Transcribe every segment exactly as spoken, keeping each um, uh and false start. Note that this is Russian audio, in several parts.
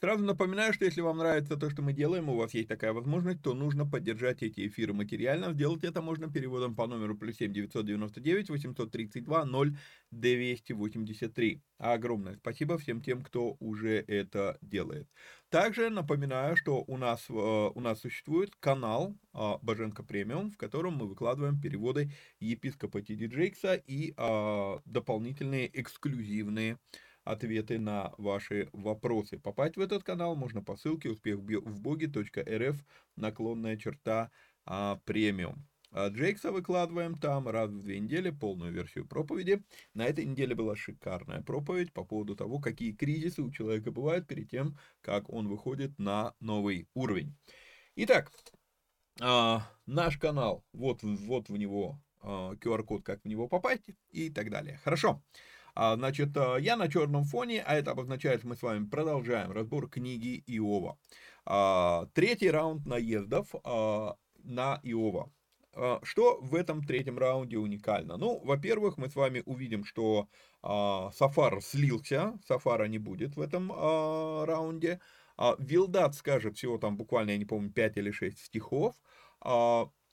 Сразу напоминаю, что если вам нравится то, что мы делаем, у вас есть такая возможность, то нужно поддержать эти эфиры материально. Сделать это можно переводом по номеру плюс семь девятьсот девяносто девять восемьсот тридцать два ноль двести восемьдесят три. Огромное спасибо всем тем, кто уже это делает. Также напоминаю, что у нас, э, у нас существует канал э, Боженко Премиум, в котором мы выкладываем переводы Епископа Ти Ди Джейкса и э, дополнительные эксклюзивные ответы на ваши вопросы. Попасть в этот канал можно по ссылке успех в боге точка эр эф, наклонная черта премиум. Джейкса выкладываем там раз в две недели, полную версию проповеди. На этой неделе была шикарная проповедь по поводу того, какие кризисы у человека бывают перед тем, как он выходит на новый уровень. Итак, наш канал, вот, вот в него ку ар код, как в него попасть и так далее. Хорошо. Значит, я на черном фоне, а это обозначает, мы с вами продолжаем разбор книги Иова. Третий раунд наездов на Иова. Что в этом третьем раунде уникально? Ну, во-первых, мы с вами увидим, что Сафар слился, Сафара не будет в этом раунде. Вилдат скажет всего там буквально, я не помню, пять или шесть стихов.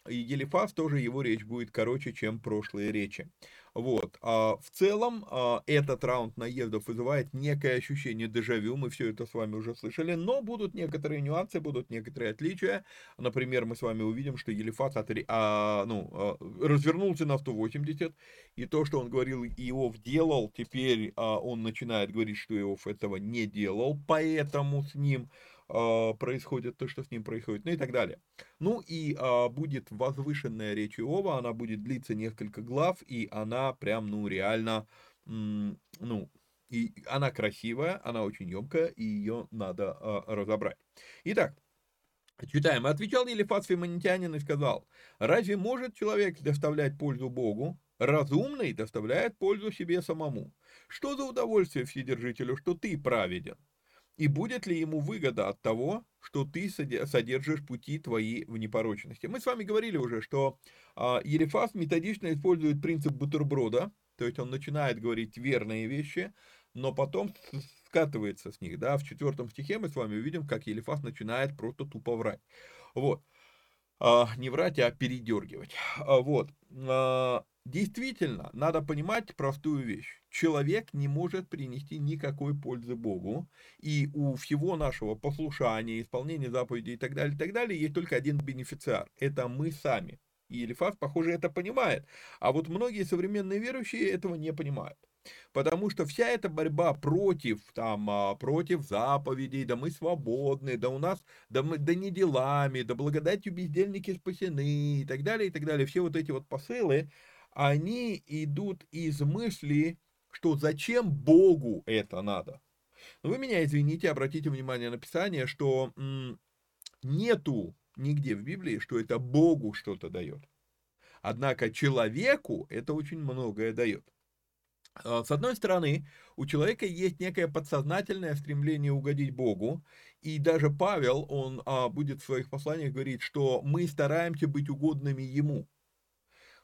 И Елифаз тоже, его речь будет короче, чем прошлые речи. Вот. В целом, этот раунд наездов вызывает некое ощущение дежавю, мы все это с вами уже слышали, но будут некоторые нюансы, будут некоторые отличия. Например, мы с вами увидим, что Елифаз отри... а, ну, развернулся на сто восемьдесят, и то, что он говорил, Иов делал, теперь он начинает говорить, что Иов этого не делал, поэтому с ним происходит то, что с ним происходит, ну и так далее. Ну и а, будет возвышенная речь Иова, она будет длиться несколько глав, и она прям, ну, реально, м- ну, и она красивая, она очень емкая, и ее надо а, разобрать. Итак, читаем. «Отвечал Елифаз фимонитянин и сказал: разве может человек доставлять пользу Богу? Разумный доставляет пользу себе самому. Что за удовольствие Вседержителю, что ты праведен? И будет ли ему выгода от того, что ты содержишь пути твои в непорочности?» Мы с вами говорили уже, что Елифаз методично использует принцип бутерброда, то есть он начинает говорить верные вещи, но потом скатывается с них. Да? В четвертом стихе мы с вами увидим, как Елифаз начинает просто тупо врать. Вот. Не врать, а передергивать. Вот. Действительно, надо понимать простую вещь. Человек не может принести никакой пользы Богу, и у всего нашего послушания, исполнения заповедей и так далее, и так далее, есть только один бенефициар. Это мы сами. И Елифаз, похоже, это понимает. А вот многие современные верующие этого не понимают. Потому что вся эта борьба против, там, против заповедей, да мы свободны, да у нас, да, мы, да не делами, да благодатью бездельники спасены, и так далее, и так далее. Все вот эти вот посылы, они идут из мысли, что зачем Богу это надо. Но вы меня извините, обратите внимание на Писание, что м- нету нигде в Библии, что это Богу что-то дает. Однако человеку это очень многое дает. С одной стороны, у человека есть некое подсознательное стремление угодить Богу, и даже Павел, он а, будет в своих посланиях говорить, что мы стараемся быть угодными Ему.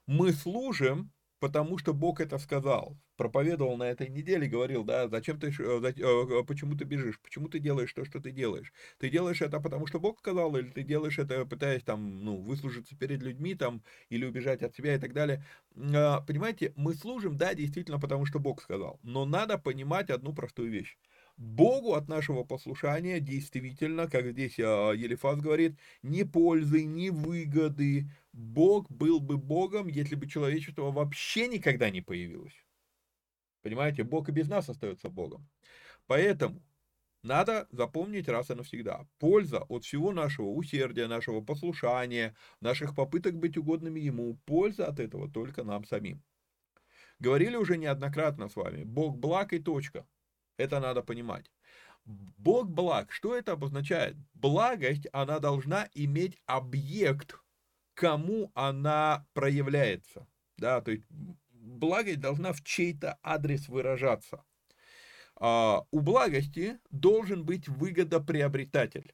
Мы служим, потому что Бог это сказал. Проповедовал на этой неделе, говорил, да, зачем ты, почему ты бежишь, почему ты делаешь то, что ты делаешь. Ты делаешь это, потому что Бог сказал, или ты делаешь это, пытаясь там, ну, выслужиться перед людьми, там, или убежать от себя и так далее. Понимаете, мы служим, да, действительно, потому что Бог сказал. Но надо понимать одну простую вещь. Богу от нашего послушания действительно, как здесь Елифаз говорит, ни пользы, ни выгоды. Бог был бы Богом, если бы человечество вообще никогда не появилось. Понимаете, Бог и без нас остается Богом. Поэтому надо запомнить раз и навсегда. Польза от всего нашего усердия, нашего послушания, наших попыток быть угодными Ему, польза от этого только нам самим. Говорили уже неоднократно с вами, Бог благ и точка. Это надо понимать. Бог благ, что это обозначает? Благость, она должна иметь объект, кому она проявляется. Да, то есть благость должна в чей-то адрес выражаться. А, у благости должен быть выгодоприобретатель.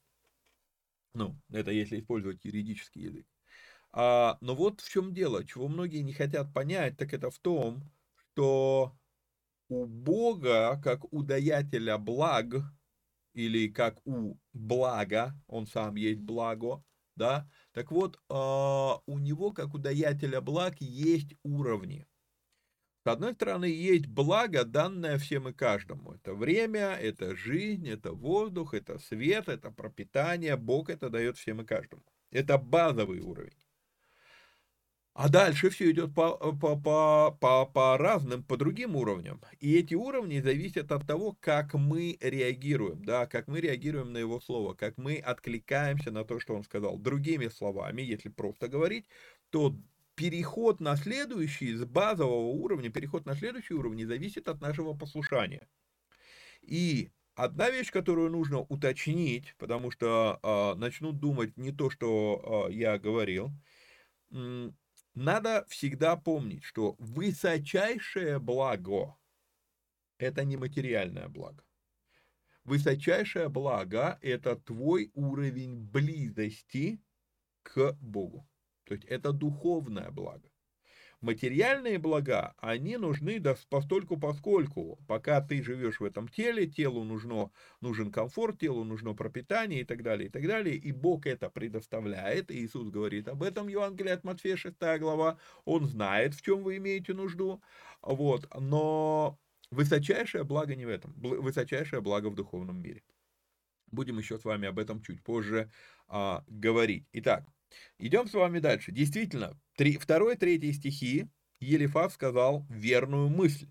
Ну, это если использовать юридический язык. А, но вот в чем дело, чего многие не хотят понять, так это в том, что у Бога, как у даятеля благ, или как у блага, он сам есть благо, да, так вот, а, у него, как у даятеля благ, есть уровни. С одной стороны, есть благо, данное всем и каждому. Это время, это жизнь, это воздух, это свет, это пропитание. Бог это дает всем и каждому. Это базовый уровень. А дальше все идет по, по, по, по, по разным, по другим уровням. И эти уровни зависят от того, как мы реагируем, да, как мы реагируем на его слово, как мы откликаемся на то, что он сказал. Другими словами, если просто говорить, то переход на следующий, с базового уровня, переход на следующий уровень зависит от нашего послушания. И одна вещь, которую нужно уточнить, потому что э, начнут думать не то, что э, я говорил, э, надо всегда помнить, что высочайшее благо – это не материальное благо. Высочайшее благо – это твой уровень близости к Богу. То есть это духовное благо. Материальные блага, они нужны постольку поскольку. Пока ты живешь в этом теле, телу нужно, нужен комфорт, телу нужно пропитание и так далее, и так далее. И Бог это предоставляет. И Иисус говорит об этом, Евангелие от Матфея, шестая глава. Он знает, в чем вы имеете нужду. Вот. Но высочайшее благо не в этом. Высочайшее благо в духовном мире. Будем еще с вами об этом чуть позже а, говорить. Итак. Идем с вами дальше. Действительно, второй-третий стихи Елифаз сказал верную мысль.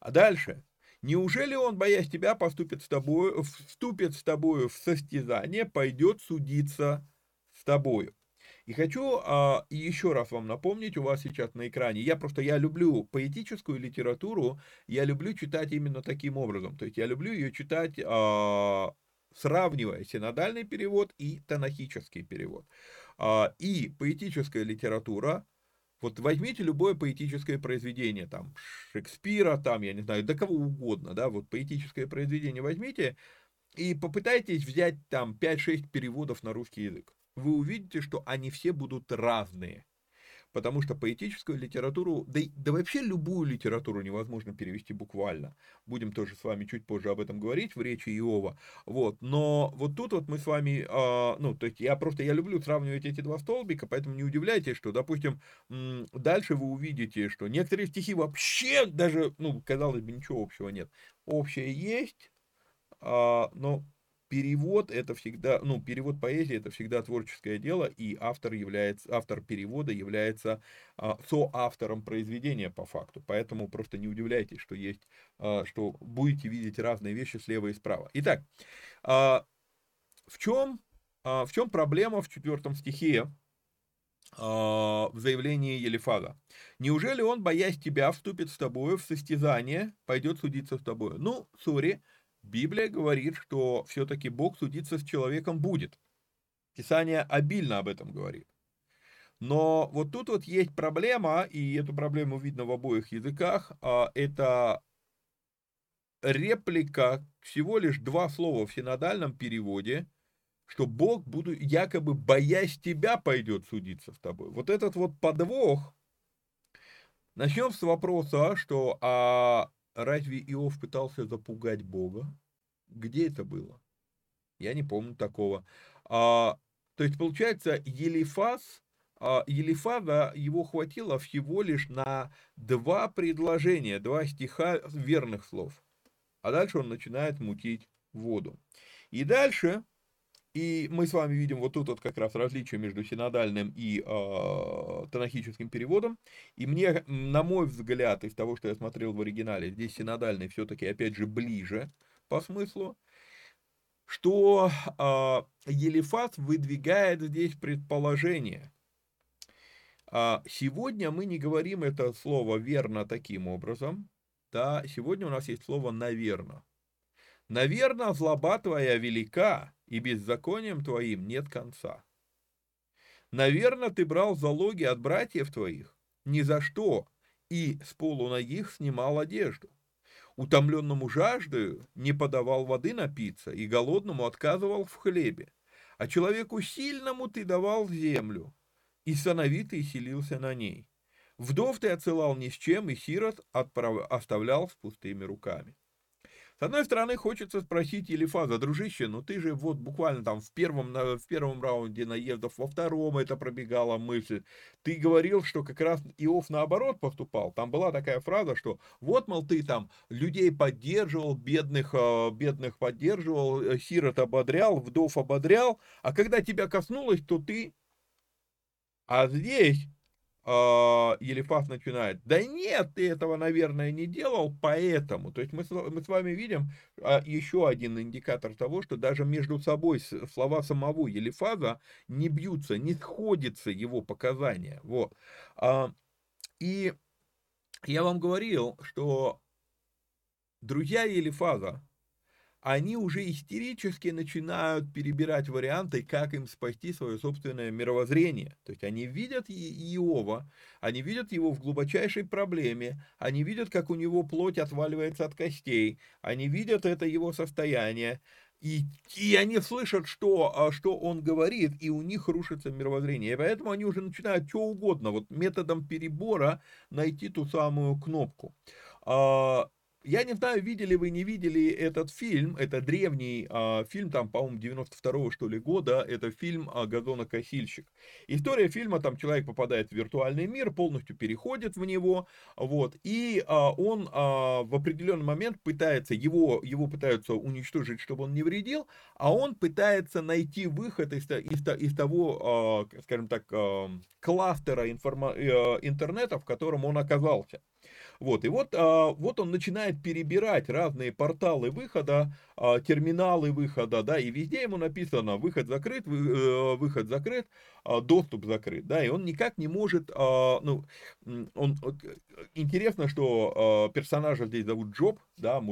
А дальше. Неужели он, боясь тебя, поступит с тобою, вступит с тобою в состязание, пойдет судиться с тобою? И хочу а, еще раз вам напомнить, у вас сейчас на экране, я просто, я люблю поэтическую литературу, я люблю читать именно таким образом, то есть я люблю ее читать, а, сравнивая синодальный перевод и танахический перевод. А, и поэтическая литература, вот возьмите любое поэтическое произведение, там, Шекспира, там, я не знаю, да кого угодно, да, вот поэтическое произведение возьмите и попытайтесь взять там пять-шесть переводов на русский язык. Вы увидите, что они все будут разные, потому что поэтическую литературу, да, и, да вообще любую литературу невозможно перевести буквально. Будем тоже с вами чуть позже об этом говорить в речи Иова. Вот, но вот тут вот мы с вами, э, ну, то есть я просто, я люблю сравнивать эти два столбика, поэтому не удивляйтесь, что, допустим, дальше вы увидите, что некоторые стихи вообще даже, ну, казалось бы, ничего общего нет. Общее есть, э, но... Перевод это всегда, ну, перевод поэзии это всегда творческое дело, и автор является, автор перевода является а, соавтором произведения по факту. Поэтому просто не удивляйтесь, что есть, а, что будете видеть разные вещи слева и справа. Итак, а, в чем, а, в чем проблема в четвертом стихе а, в заявлении Елифаза? Неужели он, боясь тебя, вступит с тобою в состязание, пойдет судиться с тобою? Ну, сори. Библия говорит, что все-таки Бог судиться с человеком будет. Писание обильно об этом говорит. Но вот тут вот есть проблема, и эту проблему видно в обоих языках. Это реплика, всего лишь два слова в синодальном переводе, что Бог, буду, якобы боясь тебя, пойдет судиться с тобой. Вот этот вот подвох. Начнем с вопроса, что... А разве Иов пытался запугать Бога? Где это было? Я не помню такого. А, то есть, получается, Елифаз, а, Елифаза его хватило всего лишь на два предложения, два стиха верных слов. А дальше он начинает мутить воду. И дальше, и мы с вами видим вот тут вот как раз различие между синодальным и э, танахическим переводом. И мне, на мой взгляд, из того, что я смотрел в оригинале, здесь синодальный все-таки, опять же, ближе по смыслу, что э, Елифаз выдвигает здесь предположение. Э, сегодня мы не говорим это слово «верно» таким образом. Да? Сегодня у нас есть слово «наверно». «Наверно, злоба твоя велика, и беззаконием твоим нет конца. Наверно, ты брал залоги от братьев твоих, ни за что, и с полуногих снимал одежду. Утомленному жаждою не подавал воды напиться, и голодному отказывал в хлебе. А человеку сильному ты давал землю, и сановитый селился на ней. Вдов ты отсылал ни с чем, и сирот отправ... оставлял с пустыми руками». С одной стороны, хочется спросить Елифаза: дружище, ну ты же вот буквально там в первом, в первом раунде наездов, во втором это пробегала мысль. Ты говорил, что как раз Иов наоборот поступал. Там была такая фраза, что вот, мол, ты там людей поддерживал, бедных, бедных поддерживал, сирот ободрял, вдов ободрял, а когда тебя коснулось, то ты... А здесь... Елифаз начинает: да нет, ты этого, наверное, не делал, поэтому. То есть мы, мы с вами видим еще один индикатор того, что даже между собой слова самого Елифаза не бьются, не сходятся его показания. Вот. И я вам говорил, что друзья Елифаза, они уже истерически начинают перебирать варианты, как им спасти свое собственное мировоззрение. То есть они видят Иова, они видят его в глубочайшей проблеме, они видят, как у него плоть отваливается от костей, они видят это его состояние, и, и они слышат, что, что он говорит, и у них рушится мировоззрение. И поэтому они уже начинают что угодно, вот методом перебора найти ту самую кнопку. Я не знаю, видели вы, не видели этот фильм, это древний а, фильм, там, по-моему, девяносто второго, что ли, года, это фильм а, «Газонокосильщик». История фильма, там человек попадает в виртуальный мир, полностью переходит в него, вот, и а, он а, в определенный момент пытается, его, его пытаются уничтожить, чтобы он не вредил, а он пытается найти выход из, из, из того, а, скажем так, а, кластера информа- интернета, в котором он оказался. Вот, и вот, вот он начинает перебирать разные порталы выхода, терминалы выхода, да, и везде ему написано выход закрыт, выход закрыт, доступ закрыт, да, и он никак не может, ну, он, интересно, что персонажа здесь зовут Джоб, да,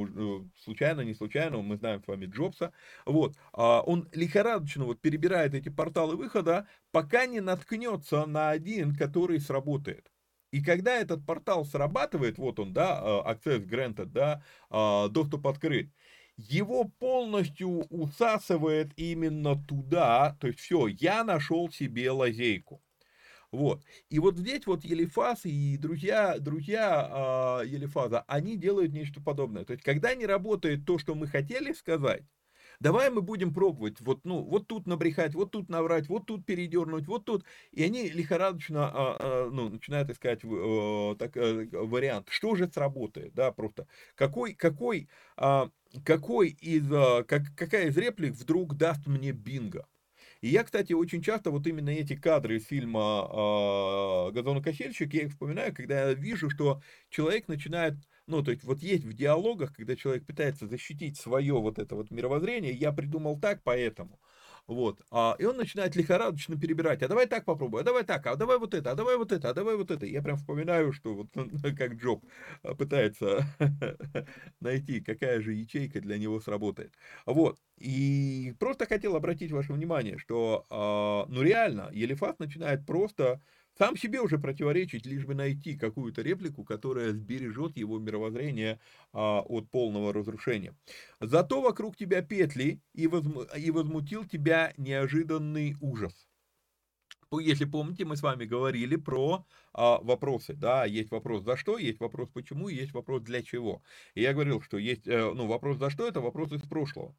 случайно, не случайно, мы знаем с вами Джобса, вот, он лихорадочно вот перебирает эти порталы выхода, пока не наткнется на один, который сработает. И когда этот портал срабатывает, вот он, да, Access Granted, да, доступ открыт, его полностью усасывает именно туда, то есть все, я нашел себе лазейку. Вот. И вот здесь вот Елифаз и друзья, друзья Елифаза, они делают нечто подобное. То есть когда не работает то, что мы хотели сказать, давай мы будем пробовать, вот, ну, вот тут набрехать, вот тут наврать, вот тут передернуть, вот тут. И они лихорадочно а, а, ну, начинают искать а, так, а, вариант, что же сработает, да, просто какой, какой, а, какой из, а, как, какая из реплик вдруг даст мне бинго. И я, кстати, очень часто вот именно эти кадры из фильма «Газонокосильщик», я их вспоминаю, когда я вижу, что человек начинает, ну, то есть, вот есть в диалогах, когда человек пытается защитить свое вот это вот мировоззрение, я придумал так, поэтому, вот, а, и он начинает лихорадочно перебирать, а давай так попробуй, а давай так, а давай вот это, а давай вот это, а давай вот это, я прям вспоминаю, что вот как Джоб пытается найти, какая же ячейка для него сработает, вот, и просто хотел обратить ваше внимание, что, а, ну, реально, Елифаз начинает просто... сам себе уже противоречить, лишь бы найти какую-то реплику, которая сбережет его мировоззрение а, от полного разрушения. «Зато вокруг тебя петли, и, возму, и возмутил тебя неожиданный ужас». Если помните, мы с вами говорили про а, вопросы, да, есть вопрос за что, есть вопрос почему, есть вопрос для чего. И я говорил, что есть, э, ну, вопрос за что, это вопрос из прошлого.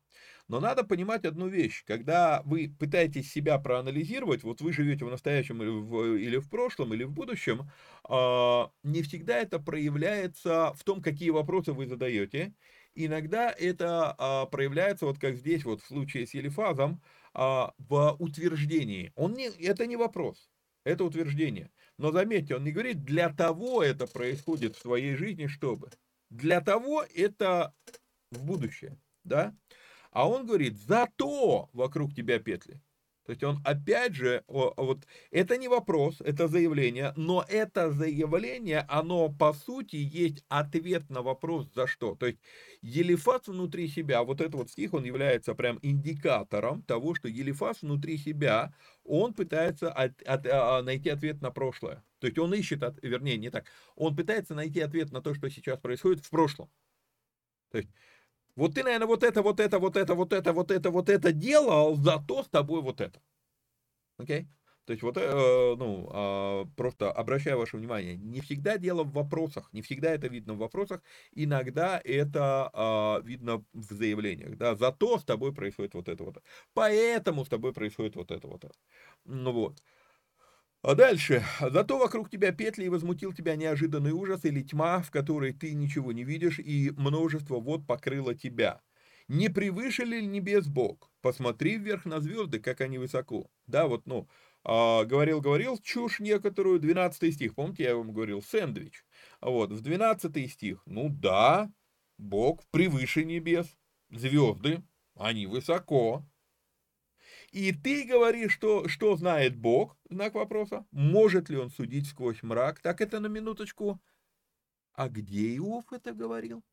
Но надо понимать одну вещь, когда вы пытаетесь себя проанализировать, вот вы живете в настоящем или в, или в прошлом, или в будущем, э, не всегда это проявляется в том, какие вопросы вы задаете. Иногда это а, проявляется, вот как здесь, вот в случае с Елифазом, а, в утверждении. Он не, это не вопрос, это утверждение. Но заметьте, он не говорит, для того это происходит в твоей жизни, чтобы. Для того это в будущее, да? А он говорит, зато вокруг тебя петли. То есть он опять же, вот это не вопрос, это заявление, но это заявление, оно по сути есть ответ на вопрос за что. То есть Елифаз внутри себя, вот этот вот стих, он является прям индикатором того, что Елифаз внутри себя, он пытается от, от, от, найти ответ на прошлое. То есть он ищет, от, вернее не так, он пытается найти ответ на то, что сейчас происходит в прошлом. То есть... Вот ты, наверное, вот это, вот это, вот это, вот это, вот это, вот это делал, зато с тобой вот это. Окей? Okay? То есть, вот, э, ну, э, просто обращаю ваше внимание, не всегда дело в вопросах, не всегда это видно в вопросах, иногда это э, видно в заявлениях, да, зато с тобой происходит вот это, вот это, поэтому с тобой происходит вот это, вот это. Ну, вот. А дальше. «Зато вокруг тебя петли, и возмутил тебя неожиданный ужас, или тьма, в которой ты ничего не видишь, и множество вод покрыло тебя. Не превыше ли небес Бог? Посмотри вверх на звезды, как они высоко». Да, вот, ну, говорил-говорил, чушь некоторую, двенадцатый стих, помните, я вам говорил, сэндвич. Вот, в двенадцатый стих, ну да, Бог превыше небес, звезды, они высоко. И ты говоришь, что, что знает Бог, знак вопроса, может ли он судить сквозь мрак, так это на минуточку, а где Иов это говорил?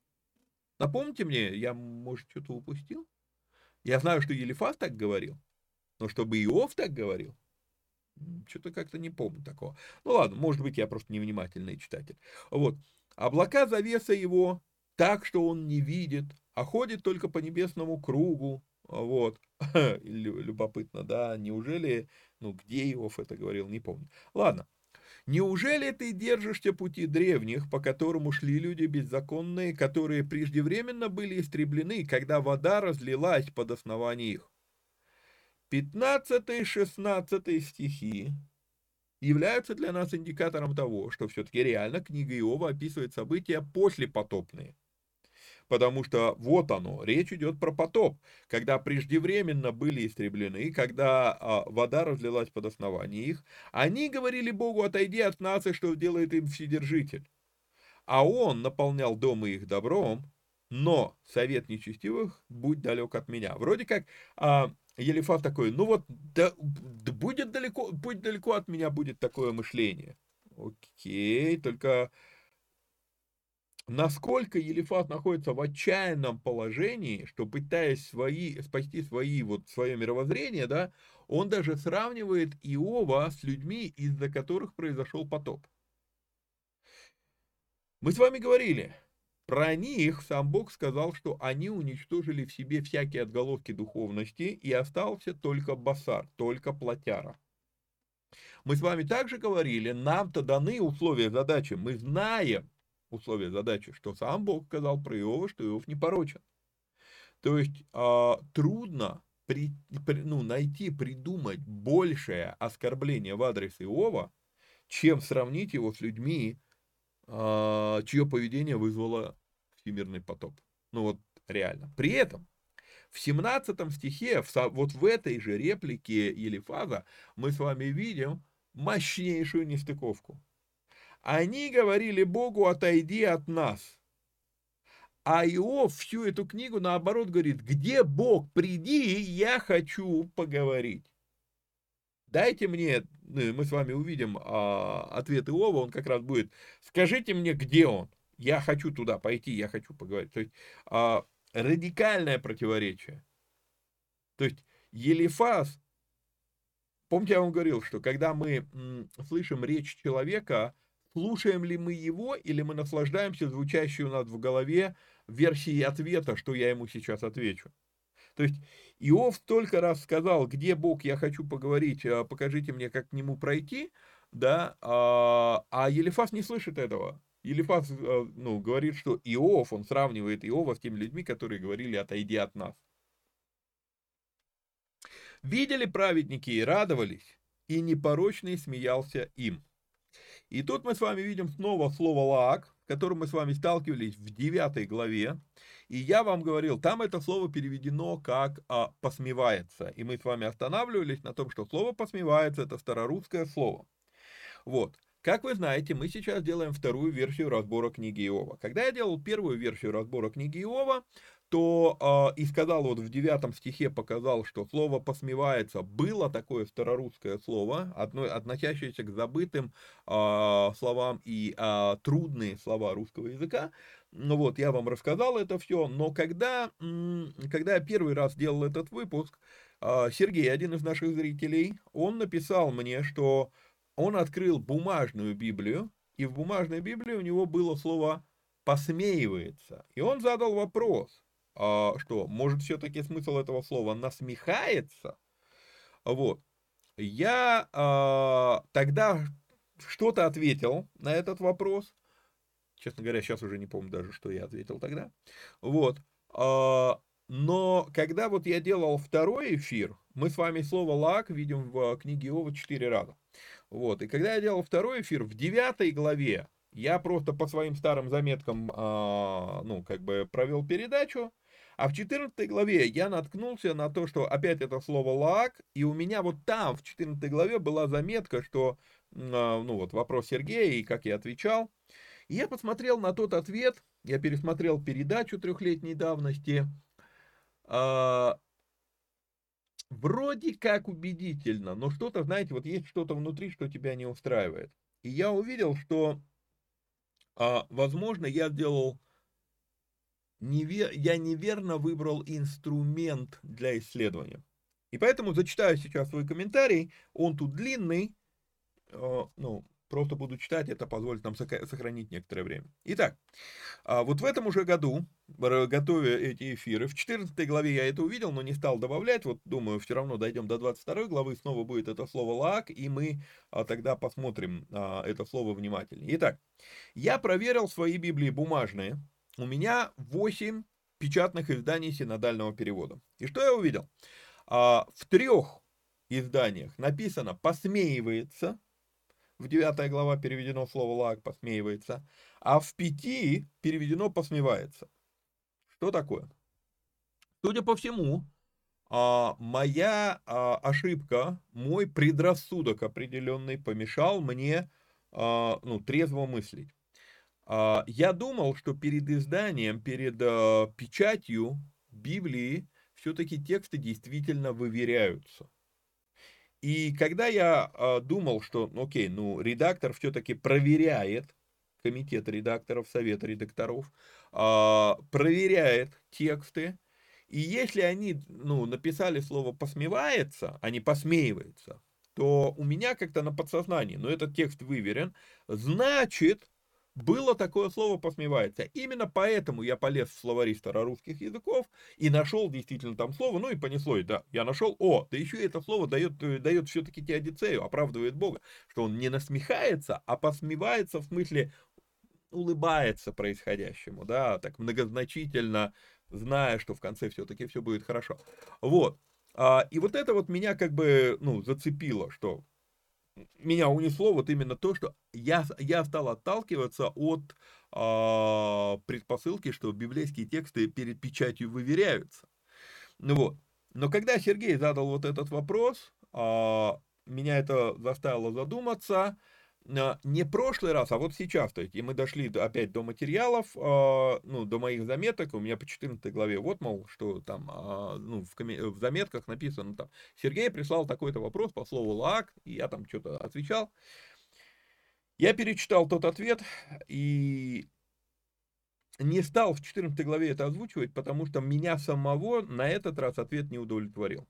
Напомните мне, я, может, что-то упустил? Я знаю, что Елифаз так говорил, но чтобы Иов так говорил, что-то как-то не помню такого. Ну ладно, может быть, я просто невнимательный читатель. Вот, облака завеса его так, что он не видит, а ходит только по небесному кругу. Вот, любопытно, да, неужели, ну, где Иов это говорил, не помню. Ладно, неужели ты держишься пути древних, по которому шли люди беззаконные, которые преждевременно были истреблены, когда вода разлилась под основание их? пятнадцатый-шестнадцатый стихи являются для нас индикатором того, что все-таки реально книга Иова описывает события послепотопные. Потому что вот оно, речь идет про потоп, когда преждевременно были истреблены, когда а, вода разлилась под основание их. Они говорили Богу, отойди от нас, и что делает им Вседержитель. А он наполнял дома их добром, но совет нечестивых будь далек от меня. Вроде как а, Елифаз такой, ну вот, да, да будет далеко, будь далеко от меня будет такое мышление. Окей, только насколько Елифаз находится в отчаянном положении, что, пытаясь свои, спасти свои, вот, свое мировоззрение, да, он даже сравнивает Иова с людьми, из-за которых произошел потоп. Мы с вами говорили, про них сам Бог сказал, что они уничтожили в себе всякие отголоски духовности, и остался только басар, только плотяра. Мы с вами также говорили, нам-то даны условия задачи, мы знаем условия задачи, что сам Бог сказал про Иова, что Иов не порочен. То есть э, трудно при, при, ну, найти, придумать большее оскорбление в адрес Иова, чем сравнить его с людьми, чье поведение вызвало всемирный потоп. Ну вот реально. При этом в семнадцатом стихе, вот в этой же реплике Елифаза, мы с вами видим мощнейшую нестыковку. Они говорили Богу: отойди от нас. А Иов всю эту книгу наоборот говорит: где Бог, приди, я хочу поговорить. Дайте мне, мы с вами увидим а, ответ Иова, он как раз будет, скажите мне, где он, я хочу туда пойти, я хочу поговорить. То есть а, радикальное противоречие. То есть Елифаз, помните, я вам говорил, что когда мы м, слышим речь человека, слушаем ли мы его или мы наслаждаемся звучащей у нас в голове версией ответа, что я ему сейчас отвечу. То есть Иов только раз сказал, где Бог, я хочу поговорить, покажите мне, как к нему пройти, да, а Елифаз не слышит этого. Елифаз, ну, говорит, что Иов, он сравнивает Иова с теми людьми, которые говорили: отойди от нас. Видели праведники и радовались, и непорочный смеялся им. И тут мы с вами видим снова слово «лаак», с которым мы с вами сталкивались в девятой главе. И я вам говорил, там это слово переведено как а, «посмевается». И мы с вами останавливались на том, что слово «посмевается» — это старорусское слово. Вот. Как вы знаете, мы сейчас делаем вторую версию разбора книги Иова. Когда я делал первую версию разбора книги Иова, то э, и сказал, вот в девятом стихе показал, что слово «посмевается» было такое старорусское слово, одно, относящееся к забытым э, словам и э, трудные слова русского языка. Ну вот, я вам рассказал это все, но когда, м- когда я первый раз делал этот выпуск, э, Сергей, один из наших зрителей, он написал мне, что он открыл бумажную Библию, и в бумажной Библии у него было слово «посмеивается». И он задал вопрос, что, может, все-таки смысл этого слова «насмехается»? Вот. Я а, тогда что-то ответил на этот вопрос. Честно говоря, сейчас уже не помню даже, что я ответил тогда. Вот. А, но когда вот я делал второй эфир, мы с вами слово «лаак» видим в книге Иова четыре раза. Вот. И когда я делал второй эфир, в девятой главе я просто по своим старым заметкам, а, ну, как бы провел передачу, а в четырнадцатой главе я наткнулся на то, что опять это слово «лаак», и у меня вот там, в четырнадцатой главе, была заметка, что, а, ну, вот вопрос Сергея, и как я отвечал, и я посмотрел на тот ответ, я пересмотрел передачу трехлетней давности, а, вроде как убедительно, но что-то, знаете, вот есть что-то внутри, что тебя не устраивает, и я увидел, что возможно, я сделал невер... я неверно выбрал инструмент для исследования. И поэтому зачитаю сейчас свой комментарий. Он тут длинный. Ну, просто буду читать, это позволит нам сохранить некоторое время. Итак, вот в этом уже году, готовя эти эфиры, в четырнадцатой главе я это увидел, но не стал добавлять. Вот, думаю, все равно дойдем до двадцать второй главы, снова будет это слово «лаак», и мы тогда посмотрим это слово внимательнее. Итак, я проверил свои Библии бумажные. У меня восемь печатных изданий синодального перевода. И что я увидел? В трех изданиях написано «посмеивается». В девятой глава переведено слово «лаак», «посмеивается», а в пяти переведено «посмевается». Что такое? Судя по всему, моя ошибка, мой предрассудок определенный помешал мне, ну, трезво мыслить. Я думал, что перед изданием, перед печатью Библии все-таки тексты действительно выверяются. И когда я думал, что, окей, ну, редактор все-таки проверяет, комитет редакторов, совет редакторов, проверяет тексты, и если они, ну, написали слово «посмевается», а не «посмеивается», то у меня как-то на подсознании, но этот текст выверен, значит, было такое слово «посмевается». Именно поэтому я полез в словари старорусских языков и нашел действительно там слово, ну и понесло, и да, я нашел, о, да еще это слово дает, дает все-таки теодицею, оправдывает Бога, что он не насмехается, а посмевается, в смысле улыбается происходящему, да, так многозначительно, зная, что в конце все-таки все будет хорошо. Вот. И вот это вот меня как бы, ну, зацепило, что меня унесло вот именно то, что я, я стал отталкиваться от э, предпосылки, что библейские тексты перед печатью выверяются. Ну вот. Но когда Сергей задал вот этот вопрос, э, меня это заставило задуматься. Э, не прошлый раз, а вот сейчас. То есть, и мы дошли опять до материалов, э, ну, до моих заметок. У меня по четырнадцатой главе, вот, мол, что там э, ну, в, коми- в заметках написано там. Сергей прислал такой-то вопрос по слову «лаак», и я там что-то отвечал. Я перечитал тот ответ и не стал в четырнадцатой главе это озвучивать, потому что меня самого на этот раз ответ не удовлетворил.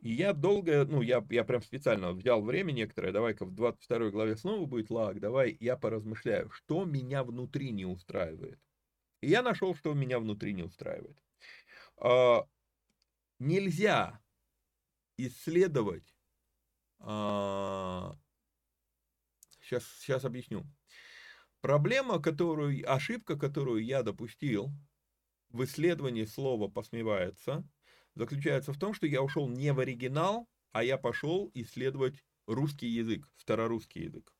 И я долго, ну, я, я прям специально взял время некоторое, давай-ка в двадцать второй главе снова будет лаак, давай я поразмышляю, что меня внутри не устраивает. И я нашел, что меня внутри не устраивает. А, нельзя исследовать, а, сейчас, сейчас объясню. Проблема, которую, ошибка, которую я допустил в исследовании слова «посмевается», заключается в том, что я ушел не в оригинал, а я пошел исследовать русский язык, старорусский язык.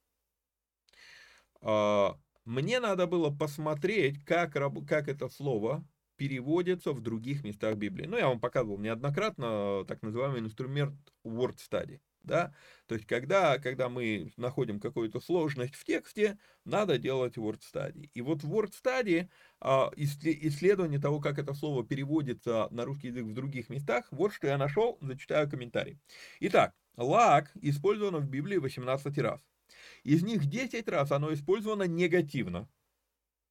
Мне надо было посмотреть, как, как это слово переводится в других местах Библии. Ну, я вам показывал неоднократно так называемый инструмент word study. Да? То есть, когда, когда мы находим какую-то сложность в тексте, надо делать word study. И вот в word study исследование того, как это слово переводится на русский язык в других местах, вот что я нашел, зачитаю комментарий. Итак, лаак использовано в Библии восемнадцать раз. Из них десять раз оно использовано негативно.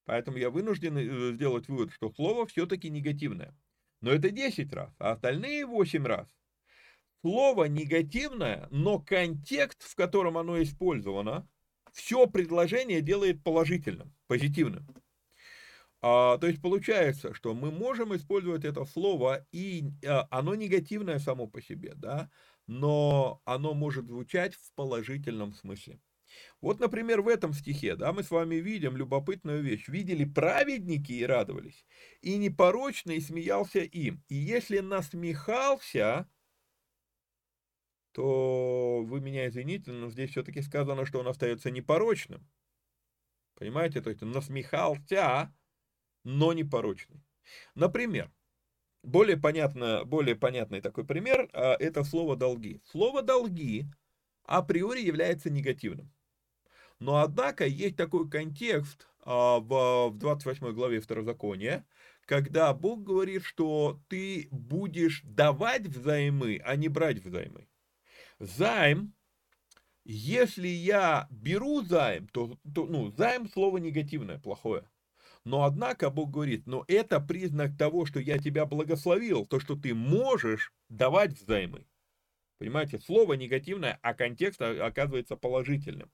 Поэтому я вынужден сделать вывод, что слово все-таки негативное. Но это десять раз, а остальные восемь раз. Слово негативное, но контекст, в котором оно использовано, все предложение делает положительным, позитивным. А, то есть получается, что мы можем использовать это слово, и а, оно негативное само по себе, да, но оно может звучать в положительном смысле. Вот, например, в этом стихе, да, мы с вами видим любопытную вещь. Видели праведники и радовались, и непорочный смеялся им. И если насмехался, то вы меня извините, но здесь все-таки сказано, что он остается непорочным. Понимаете, то есть он насмехался, но непорочный. Например, более, понятно, более понятный такой пример, это слово «долги». Слово «долги» априори является негативным. Но, однако, есть такой контекст в двадцать восьмой главе Второзакония, когда Бог говорит, что ты будешь давать взаймы, а не брать взаймы. Займ, если я беру займ, то, то ну, займ слово негативное, плохое. Но однако Бог говорит, но это признак того, что я тебя благословил, то, что ты можешь давать взаймы. Понимаете, слово негативное, а контекст оказывается положительным.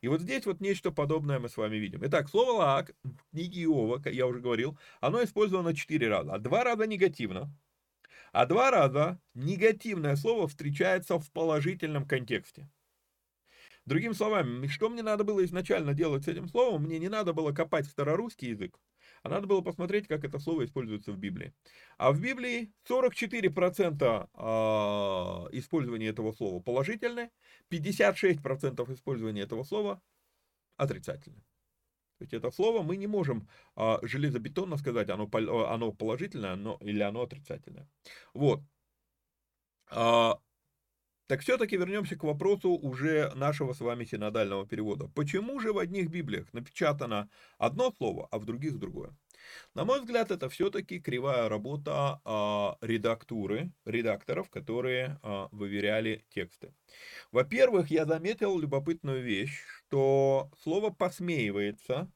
И вот здесь вот нечто подобное мы с вами видим. Итак, слово «лаак» в книге Иова, как я уже говорил, оно использовано четыре раза. Два раза негативно. А два раза негативное слово встречается в положительном контексте. Другими словами, что мне надо было изначально делать с этим словом? Мне не надо было копать в старорусский язык, а надо было посмотреть, как это слово используется в Библии. А в Библии сорок четыре процента использования этого слова положительное, пятьдесят шесть процентов использования этого слова отрицательное. То есть это слово мы не можем а, железобетонно сказать, оно, оно положительное оно, или оно отрицательное. Вот. А, Так все-таки вернемся к вопросу уже нашего с вами синодального перевода. Почему же в одних Библиях напечатано одно слово, а в других другое? На мой взгляд, это все-таки кривая работа а, редактуры, редакторов, которые а, выверяли тексты. Во-первых, я заметил любопытную вещь, что слово «посмеивается»,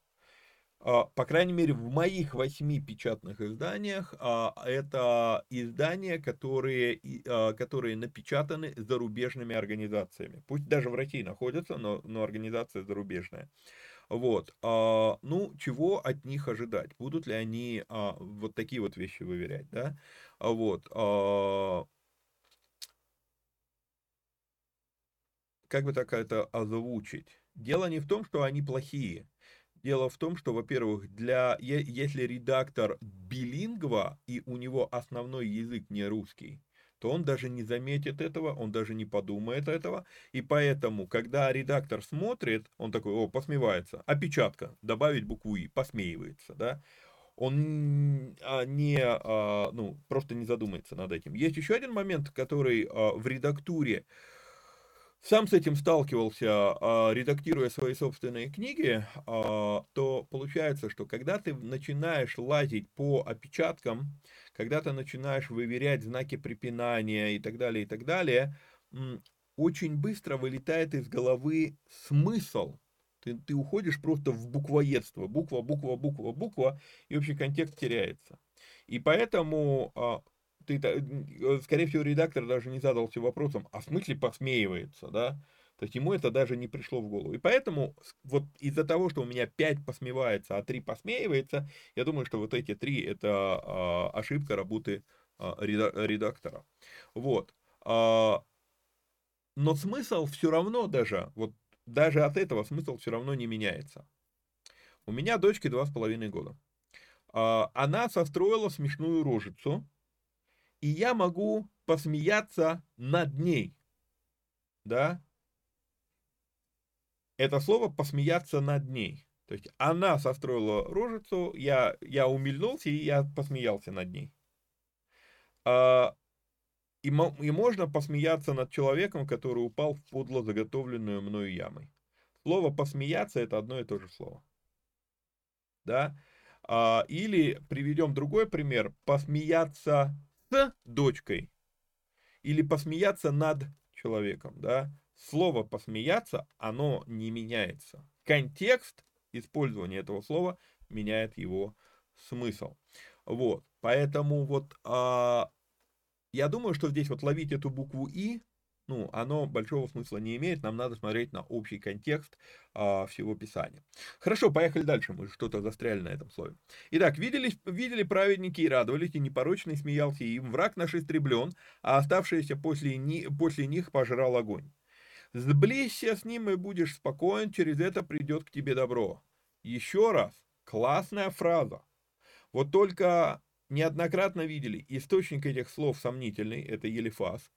а, по крайней мере, в моих восьми печатных изданиях, а, это издания, которые, а, которые напечатаны зарубежными организациями. Пусть даже в России находятся, но, но организация зарубежная. Вот, а, ну, чего от них ожидать? Будут ли они а, вот такие вот вещи выверять, да? А, вот, а, как бы так это озвучить? Дело не в том, что они плохие. Дело в том, что, во-первых, для, если редактор билингва и у него основной язык не русский, то он даже не заметит этого, он даже не подумает этого. И поэтому, когда редактор смотрит, он такой, о, посмеивается. Опечатка, добавить букву «и», посмеивается, да. Он не, ну, просто не задумается над этим. Есть еще один момент, который в редактуре, сам с этим сталкивался, редактируя свои собственные книги, то получается, что когда ты начинаешь лазить по опечаткам, когда ты начинаешь выверять знаки препинания и так далее, и так далее, очень быстро вылетает из головы смысл. Ты, ты уходишь просто в буквоедство. Буква, буква, буква, буква, и общий контекст теряется. И поэтому... Ты, скорее всего, редактор даже не задался вопросом, а в смысле посмеивается, да? То есть ему это даже не пришло в голову. И поэтому вот из-за того, что у меня пять посмевается, а три посмеивается, я думаю, что вот эти три это а, ошибка работы а, редактора. Вот. А, но смысл все равно даже, вот даже от этого смысл все равно не меняется. У меня дочке два с половиной года. А, она состроила смешную рожицу, и я могу посмеяться над ней, да, это слово «посмеяться над ней», то есть она состроила рожицу, я, я умильнулся и я посмеялся над ней, а, и, и можно посмеяться над человеком, который упал в подло заготовленную мною ямой. Слово «посмеяться» это одно и то же слово, да, а, или приведем другой пример, посмеяться с дочкой или посмеяться над человеком, да, слово «посмеяться», оно не меняется. Контекст использования этого слова меняет его смысл. Вот, поэтому вот а, я думаю, что здесь вот ловить эту букву «и», ну, оно большого смысла не имеет, нам надо смотреть на общий контекст а, всего Писания. Хорошо, поехали дальше, мы что-то застряли на этом слове. Итак, видели, видели праведники и радовались, и непорочный смеялся, и им враг наш истреблен, а оставшиеся после, ни, после них пожрал огонь. Сблизься с ним и будешь спокоен, через это придет к тебе добро. Еще раз, классная фраза. Вот только неоднократно видели, источник этих слов сомнительный, это Елифаз.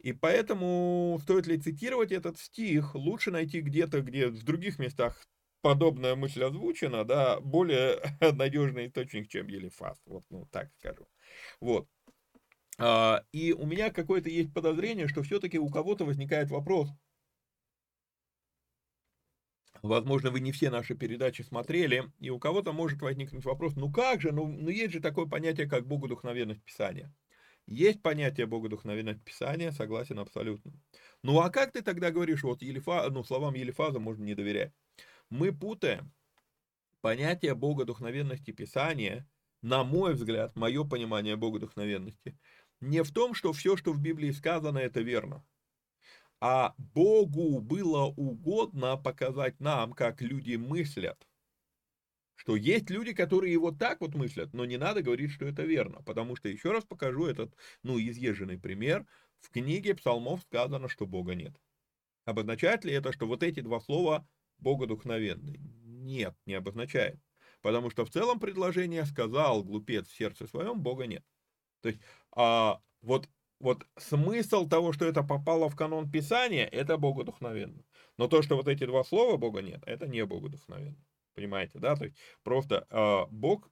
И поэтому, стоит ли цитировать этот стих, лучше найти где-то, где в других местах подобная мысль озвучена, да, более надежный источник, чем Елифаз, вот, ну, так скажу. Вот. И у меня какое-то есть подозрение, что все-таки у кого-то возникает вопрос. Возможно, вы не все наши передачи смотрели, и у кого-то может возникнуть вопрос, ну как же, ну, ну есть же такое понятие, как богодухновенность Писания. Есть понятие богодухновенного Писания, согласен абсолютно. Ну а как ты тогда говоришь, вот Елифа, ну, словам Елифаза можно не доверять? Мы путаем понятие богодухновенности Писания, на мой взгляд, мое понимание богодухновенности, не в том, что все, что в Библии сказано, это верно. А Богу было угодно показать нам, как люди мыслят. Что есть люди, которые вот так вот мыслят, но не надо говорить, что это верно. Потому что, еще раз покажу этот, ну, изъезженный пример. В книге Псалмов сказано, что Бога нет. Обозначает ли это, что вот эти два слова богодухновенны? Нет, не обозначает. Потому что в целом предложение сказал глупец в сердце своем, Бога нет. То есть, а, вот, вот смысл того, что это попало в канон Писания, это богодухновенно. Но то, что вот эти два слова Бога нет, это не богодухновенно. Понимаете, да, то есть просто э, Бог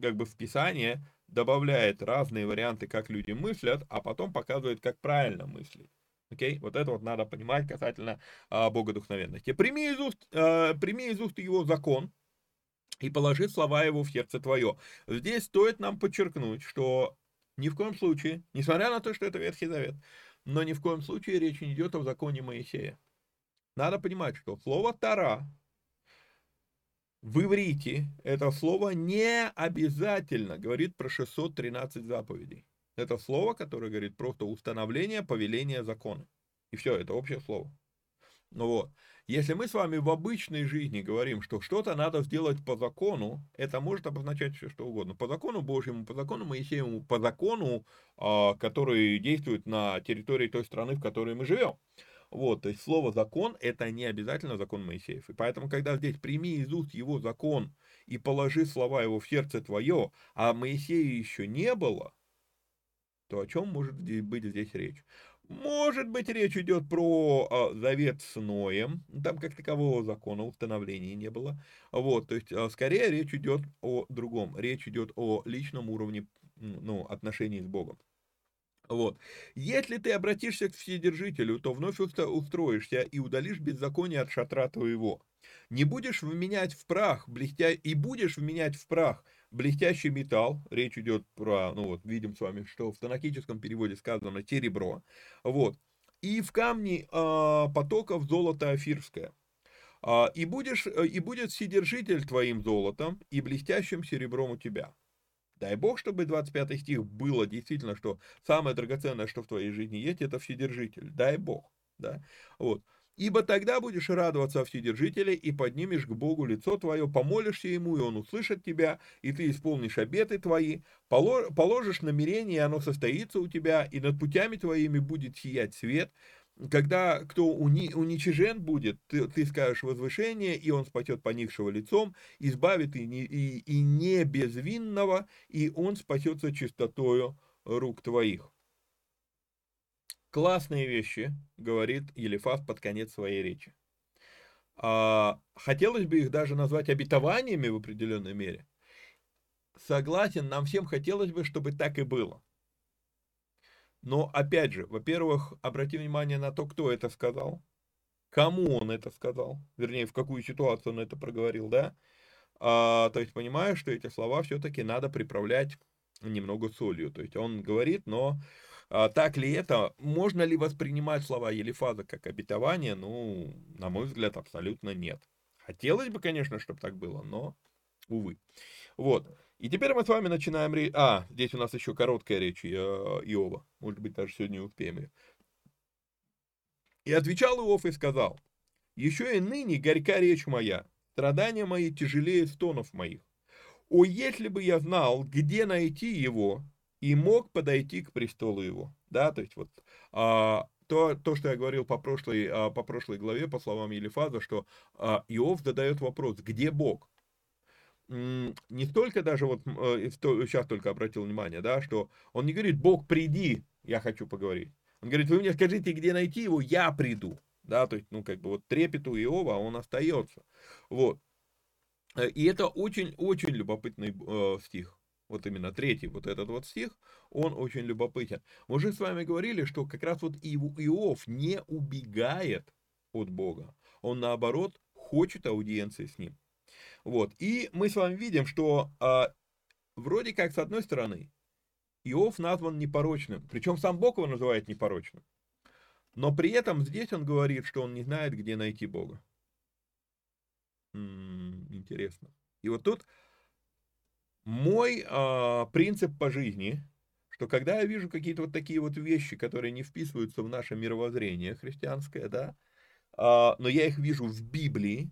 как бы в Писании добавляет разные варианты, как люди мыслят, а потом показывает, как правильно мыслить. Окей, okay? Вот это вот надо понимать касательно а, богодухновенности. «Прими из уст, а, прими из уст его закон и положи слова его в сердце твое». Здесь стоит нам подчеркнуть, что ни в коем случае, несмотря на то, что это Ветхий Завет, но ни в коем случае речь не идет о законе Моисея. Надо понимать, что слово «тара» в иврите, это слово не обязательно говорит про шестьсот тринадцать заповедей. Это слово, которое говорит просто установление, повеление, закона. И все, это общее слово. Ну вот. Если мы с вами в обычной жизни говорим, что что-то надо сделать по закону, это может обозначать все что угодно. По закону Божьему, по закону Моисееву, по закону, который действует на территории той страны, в которой мы живем. Вот, то есть слово «закон» — это не обязательно закон Моисеев. И поэтому, когда здесь «прими из уст его закон и положи слова его в сердце твое», а Моисея еще не было, то о чем может быть здесь речь? Может быть, речь идет про завет с Ноем, там как такового закона установления не было. Вот, то есть, скорее речь идет о другом, речь идет о личном уровне, ну, отношений с Богом. Вот. «Если ты обратишься к Вседержителю, то вновь устроишься и удалишь беззаконие от шатра твоего. Не будешь вменять в прах, блестя... и будешь вменять в прах блестящий металл». Речь идет про, ну вот, видим с вами, что в танахическом переводе сказано «серебро». Вот. «И в камни э, потоков золото офирское. Э, и, будешь, э, и будет Вседержитель твоим золотом и блестящим серебром у тебя». Дай Бог, чтобы двадцать пятый стих было действительно, что самое драгоценное, что в твоей жизни есть, это Вседержитель. Дай Бог. Да? Вот. «Ибо тогда будешь радоваться о Вседержителе, и поднимешь к Богу лицо твое, помолишься Ему, и Он услышит тебя, и ты исполнишь обеты твои, положишь намерение, и оно состоится у тебя, и над путями твоими будет сиять свет». Когда кто уни, уничижен будет, ты, ты скажешь возвышение, и он спасет поникшего лицом, избавит и, не, и, и небезвинного, и он спасется чистотою рук твоих. Классные вещи, говорит Елифаз под конец своей речи. А, хотелось бы их даже назвать обетованиями в определенной мере. Согласен, нам всем хотелось бы, чтобы так и было. Но, опять же, во-первых, обрати внимание на то, кто это сказал, кому он это сказал, вернее, в какую ситуацию он это проговорил, да? А, то есть, понимаешь, что эти слова все-таки надо приправлять немного солью. То есть, он говорит, но а, так ли это? Можно ли воспринимать слова Елифаза как обетование? Ну, на мой взгляд, абсолютно нет. Хотелось бы, конечно, чтобы так было, но, увы. Вот. И теперь мы с вами начинаем... Ре... А, здесь у нас еще короткая речь Иова. Может быть, даже сегодня успеем ее. «И отвечал Иов и сказал: еще и ныне горька речь моя, страдания мои тяжелее стонов моих. О, если бы я знал, где найти его, и мог подойти к престолу его». Да, то есть вот... А... То, то, что я говорил по прошлой, а, по прошлой главе, по словам Елифаза, что а, Иов задает вопрос, где Бог? Не столько даже, вот сейчас только обратил внимание, да, что он не говорит: Бог, приди, я хочу поговорить. Он говорит: вы мне скажите, где найти его, я приду. Да, то есть, ну, как бы вот трепет у Иова, он остается. Вот. И это очень-очень любопытный э, стих. Вот именно третий, вот этот вот стих, он очень любопытен. Мы же с вами говорили, что как раз вот Иов не убегает от Бога. Он, наоборот, хочет аудиенции с ним. Вот, и мы с вами видим, что а, вроде как, с одной стороны, Иов назван непорочным, причем сам Бог его называет непорочным, но при этом здесь он говорит, что он не знает, где найти Бога. М-м, интересно. И вот тут мой а, принцип по жизни, что когда я вижу какие-то вот такие вот вещи, которые не вписываются в наше мировоззрение христианское, да, а, но я их вижу в Библии,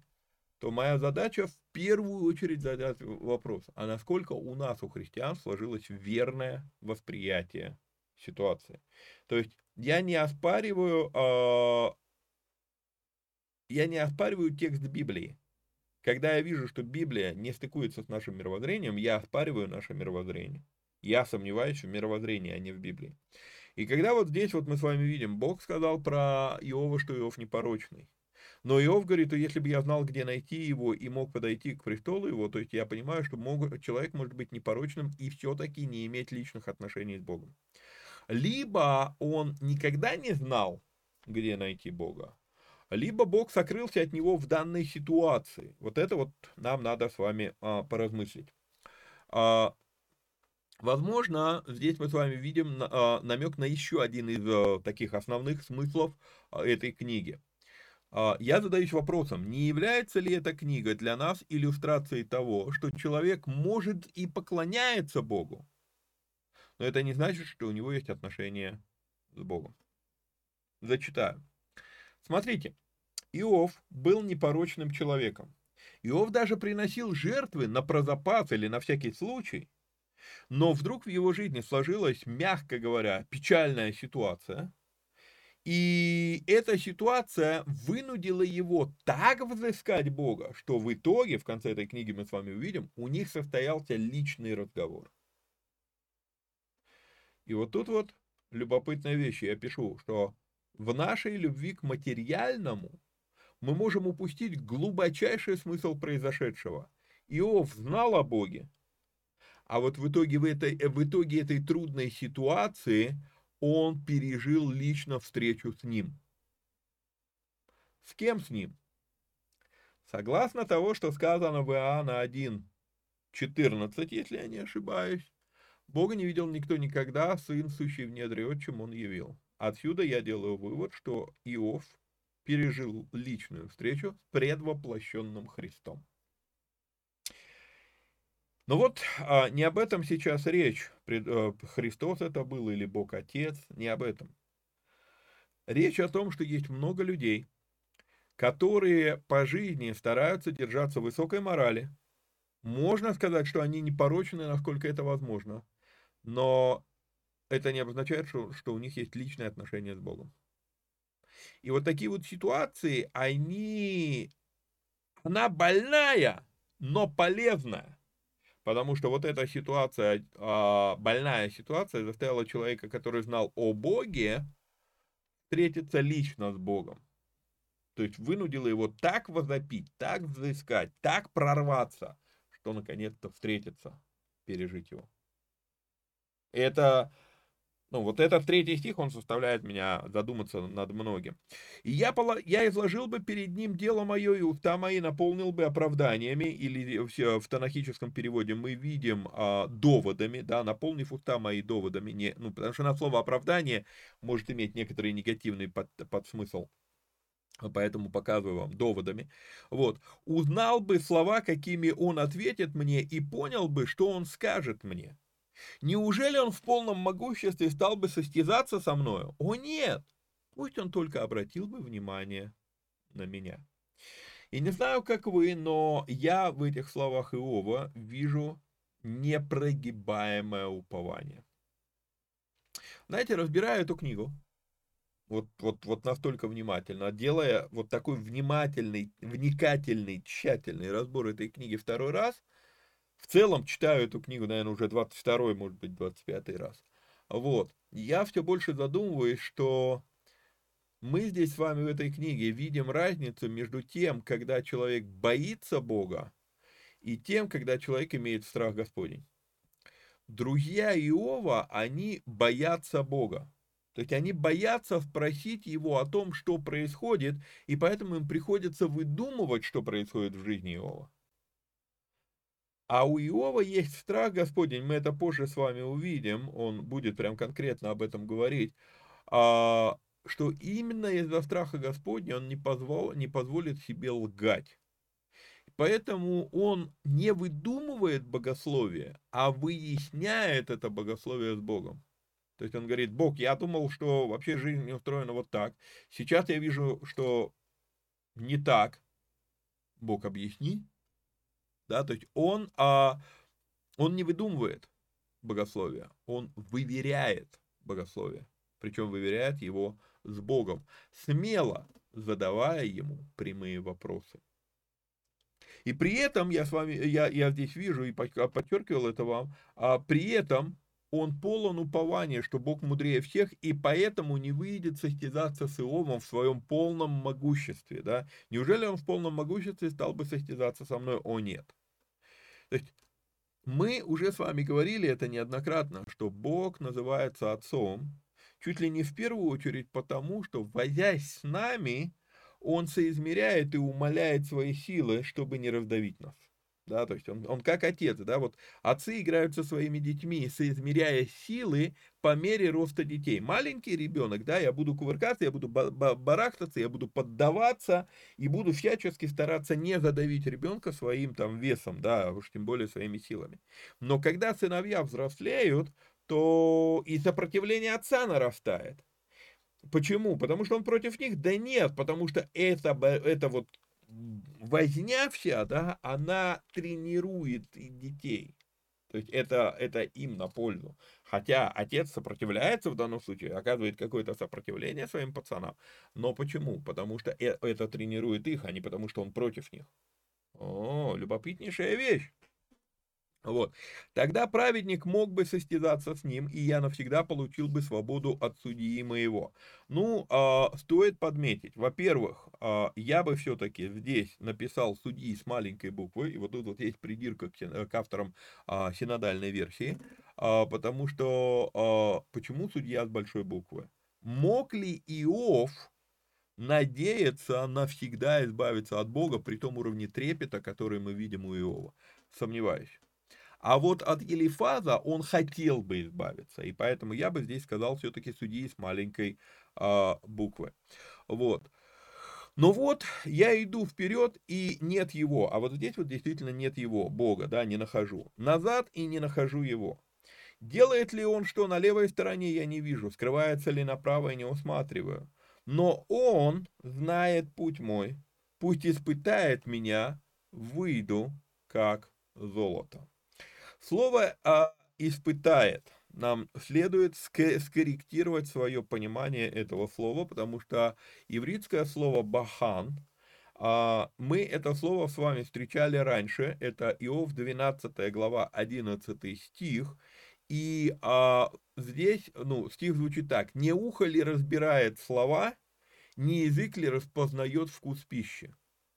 то моя задача в первую очередь задать вопрос, а насколько у нас, у христиан, сложилось верное восприятие ситуации. То есть я не оспариваю, э, я не оспариваю текст Библии. Когда я вижу, что Библия не стыкуется с нашим мировоззрением, я оспариваю наше мировоззрение. Я сомневаюсь в мировоззрении, а не в Библии. И когда вот здесь вот мы с вами видим, Бог сказал про Иова, что Иов непорочный. Но Иов говорит: если бы я знал, где найти его, и мог подойти к престолу его, то есть я понимаю, что мог, человек может быть непорочным и все-таки не иметь личных отношений с Богом. Либо он никогда не знал, где найти Бога. Либо Бог сокрылся от него в данной ситуации. Вот это вот нам надо с вами а, поразмыслить. А, возможно, здесь мы с вами видим а, намек на еще один из а, таких основных смыслов а, этой книги. А, я задаюсь вопросом, не является ли эта книга для нас иллюстрацией того, что человек может и поклоняется Богу, но это не значит, что у него есть отношения с Богом. Зачитаю. Смотрите, Иов был непорочным человеком. Иов даже приносил жертвы на прозапас или на всякий случай, но вдруг в его жизни сложилась, мягко говоря, печальная ситуация, и эта ситуация вынудила его так взыскать Бога, что в итоге, в конце этой книги мы с вами увидим, у них состоялся личный разговор. И вот тут вот любопытная вещь, я пишу, что в нашей любви к материальному мы можем упустить глубочайший смысл произошедшего. Иов знал о Боге, а вот в итоге, в этой, в итоге этой трудной ситуации он пережил лично встречу с ним. С кем с ним? Согласно того, что сказано в Иоанна один, четырнадцать, если я не ошибаюсь, Бога не видел никто никогда, Сын, сущий в недре Отчим, Он явил. Отсюда я делаю вывод, что Иов пережил личную встречу с предвоплощенным Христом. Но вот а, не об этом сейчас речь. Пред, а, Христос это был или Бог Отец, не об этом. Речь о том, что есть много людей, которые по жизни стараются держаться высокой морали. Можно сказать, что они непорочны, насколько это возможно, но это не обозначает, что, что у них есть личные отношения с Богом. И вот такие вот ситуации, они... Она больная, но полезная. Потому что вот эта ситуация, больная ситуация, заставила человека, который знал о Боге, встретиться лично с Богом. То есть вынудила его так возопить, так взыскать, так прорваться, что наконец-то встретиться, пережить его. Это... Ну, вот этот третий стих, он заставляет меня задуматься над многим. «И я, я изложил бы перед ним дело мое, и уста мои наполнил бы оправданиями», или в танахическом переводе мы видим а, «доводами», да, «наполнив уста мои доводами». Не, ну, потому что на слово «оправдание» может иметь некоторый негативный под, подсмысл, поэтому показываю вам «доводами». Вот. «Узнал бы слова, какими он ответит мне, и понял бы, что он скажет мне». Неужели он в полном могуществе стал бы состязаться со мною? О нет! Пусть он только обратил бы внимание на меня. И не знаю, как вы, но я в этих словах Иова вижу непрогибаемое упование. Знаете, разбирая эту книгу, вот, вот, вот настолько внимательно, делая вот такой внимательный, вникательный, тщательный разбор этой книги второй раз, в целом, читаю эту книгу, наверное, уже двадцать второй, может быть, двадцать пятый раз. Вот. Я все больше задумываюсь, что мы здесь с вами в этой книге видим разницу между тем, когда человек боится Бога, и тем, когда человек имеет страх Господень. Друзья Иова, они боятся Бога. То есть они боятся спросить его о том, что происходит, и поэтому им приходится выдумывать, что происходит в жизни Иова. А у Иова есть страх Господень, мы это позже с вами увидим, он будет прям конкретно об этом говорить, что именно из-за страха Господня он не, позвол, не позволит себе лгать. Поэтому он не выдумывает богословие, а выясняет это богословие с Богом. То есть он говорит: Бог, я думал, что вообще жизнь не устроена вот так, сейчас я вижу, что не так. Бог, объясни. Да, то есть он, а, он не выдумывает богословие, он выверяет богословие, причем выверяет его с Богом, смело задавая ему прямые вопросы. И при этом, я, с вами, я, я здесь вижу и подчеркивал это вам, а при этом он полон упования, что Бог мудрее всех, и поэтому не выйдет состязаться с Иовом в своем полном могуществе. Да? Неужели он в полном могуществе стал бы состязаться со мной? О нет. То есть мы уже с вами говорили это неоднократно, что Бог называется Отцом чуть ли не в первую очередь потому, что, возясь с нами, он соизмеряет и умаляет свои силы, чтобы не раздавить нас. Да, то есть он, он как отец, да, вот отцы играют со своими детьми, соизмеряя силы по мере роста детей. Маленький ребенок, да, я буду кувыркаться, я буду барахтаться, я буду поддаваться и буду всячески стараться не задавить ребенка своим там весом, да, уж тем более своими силами. Но когда сыновья взрослеют, то и сопротивление отца нарастает. Почему? Потому что он против них? Да нет, потому что это, это вот возня вся, да, она тренирует детей. То есть это, это им на пользу. Хотя отец сопротивляется в данном случае, оказывает какое-то сопротивление своим пацанам. Но почему? Потому что это тренирует их, а не потому что он против них. О, любопытнейшая вещь. Вот. Тогда праведник мог бы состязаться с ним, и я навсегда получил бы свободу от судьи моего. Ну, э, стоит подметить, во-первых, э, я бы все-таки здесь написал судьи с маленькой буквы, и вот тут вот есть придирка к, к авторам э, синодальной версии, э, потому что э, почему судья с большой буквы? Мог ли Иов надеяться навсегда избавиться от Бога при том уровне трепета, который мы видим у Иова? Сомневаюсь. А вот от Елифаза он хотел бы избавиться, и поэтому я бы здесь сказал все-таки судьи с маленькой э, буквы. Вот. Но вот я иду вперед, и нет его, а вот здесь вот действительно нет его, Бога, да, не нахожу. Назад и не нахожу его. Делает ли он что на левой стороне, я не вижу, скрывается ли направо, я не усматриваю. Но он знает путь мой, пусть испытает меня, выйду как золото. Слово «испытает» нам следует скорректировать свое понимание этого слова, потому что ивритское слово «бахан», мы это слово с вами встречали раньше, это Иов двенадцатая глава одиннадцатый стих, и здесь ну, стих звучит так: «Не ухо ли разбирает слова, не язык ли распознает вкус пищи?»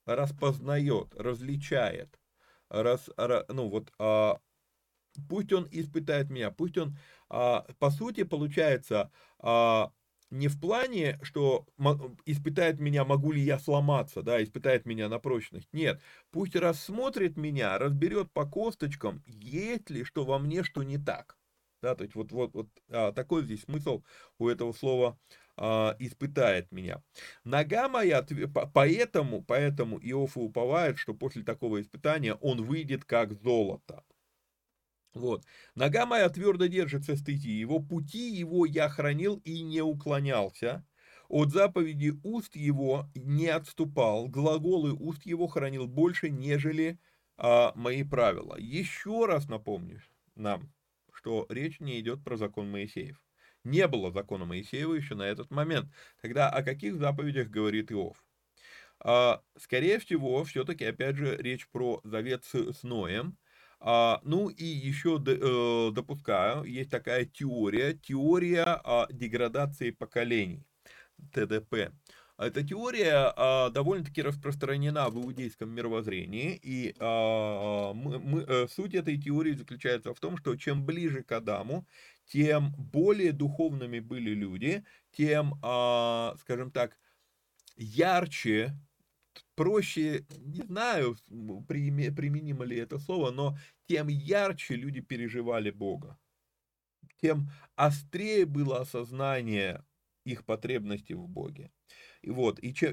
Распознает, различает, раз, ну вот... Пусть он испытает меня, пусть он, а, по сути, получается, а, не в плане, что испытает меня, могу ли я сломаться, да, испытает меня на прочность, нет. Пусть рассмотрит меня, разберет по косточкам, есть ли что во мне, что не так. Да, то есть вот, вот, вот а, такой здесь смысл у этого слова а, «испытает меня». Нога моя, поэтому, поэтому Иов уповает, что после такого испытания он выйдет как золото. Вот. Нога моя твердо держится стези, его пути его я хранил и не уклонялся, от заповеди уст его не отступал, глаголы уст его хранил больше, нежели а, мои правила. Еще раз напомню нам, что речь не идет про закон Моисеев. Не было закона Моисеева еще на этот момент. Тогда о каких заповедях говорит Иов? А, скорее всего, все-таки опять же речь про завет с Ноем. А, ну и еще э, допускаю, есть такая теория, теория а, деградации поколений, Т Д П. Эта теория а, довольно-таки распространена в иудейском мировоззрении, и а, мы, мы, суть этой теории заключается в том, что чем ближе к Адаму, тем более духовными были люди, тем, а, скажем так, ярче, проще, не знаю, применимо ли это слово, но тем ярче люди переживали Бога, тем острее было осознание их потребности в Боге. И вот, и, то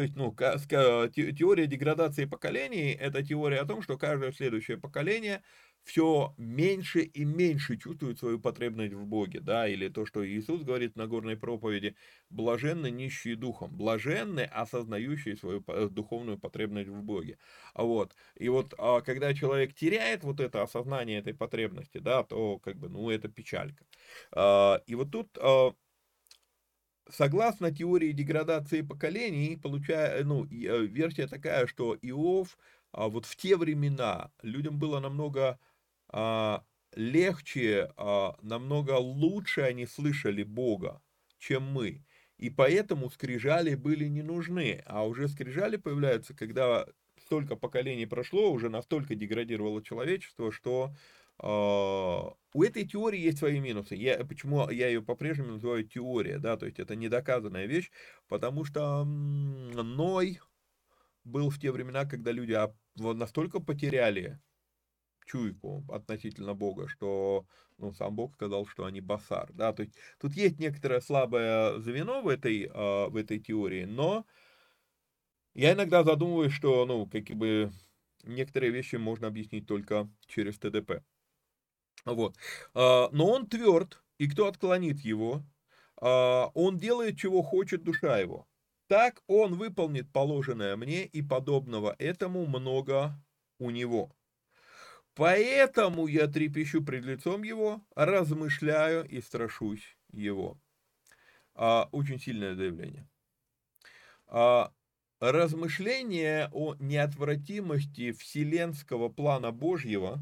есть, ну, теория деградации поколений – это теория о том, что каждое следующее поколение все меньше и меньше чувствует свою потребность в Боге, да, или то, что Иисус говорит на Нагорной проповеди: «Блаженны нищие духом», блаженны, осознающие свою духовную потребность в Боге. Вот. И вот, когда человек теряет вот это осознание этой потребности, да, то, как бы, ну, это печалька. И вот тут... Согласно теории деградации поколений, получая, ну, версия такая, что Иов, вот в те времена людям было намного а, легче, а, намного лучше они слышали Бога, чем мы. И поэтому скрижали были не нужны, а уже скрижали появляются, когда столько поколений прошло, уже настолько деградировало человечество, что У этой теории есть свои минусы. Я, почему я ее по-прежнему называю теория, да, то есть это недоказанная вещь, потому что Ной был в те времена, когда люди настолько потеряли чуйку относительно Бога, что ну, сам Бог сказал, что они басар, да, то есть тут есть некоторое слабое звено в этой, в этой теории, но я иногда задумываюсь, что, ну, как бы некоторые вещи можно объяснить только через ТДП. Вот. Но он тверд, и кто отклонит его, он делает, чего хочет душа его. Так он выполнит положенное мне, и подобного этому много у него. Поэтому я трепещу пред лицом его, размышляю и страшусь его. Очень сильное заявление. Размышление о неотвратимости вселенского плана Божьего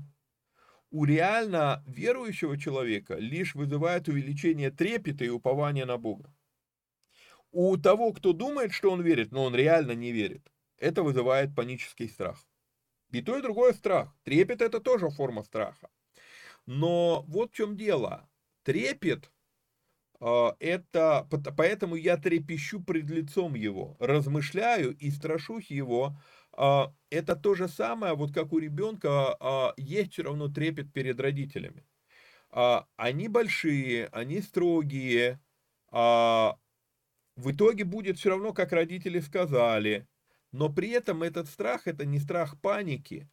у реально верующего человека лишь вызывает увеличение трепета и упования на Бога. У того, кто думает, что он верит, но он реально не верит, это вызывает панический страх. И то, и другое страх. Трепет – это тоже форма страха. Но вот в чем дело. Трепет – это... Поэтому я трепещу пред лицом его, размышляю и страшусь его. Это то же самое, вот как у ребенка есть все равно трепет перед родителями. Они большие, они строгие. В итоге будет все равно, как родители сказали. Но при этом этот страх, это не страх паники.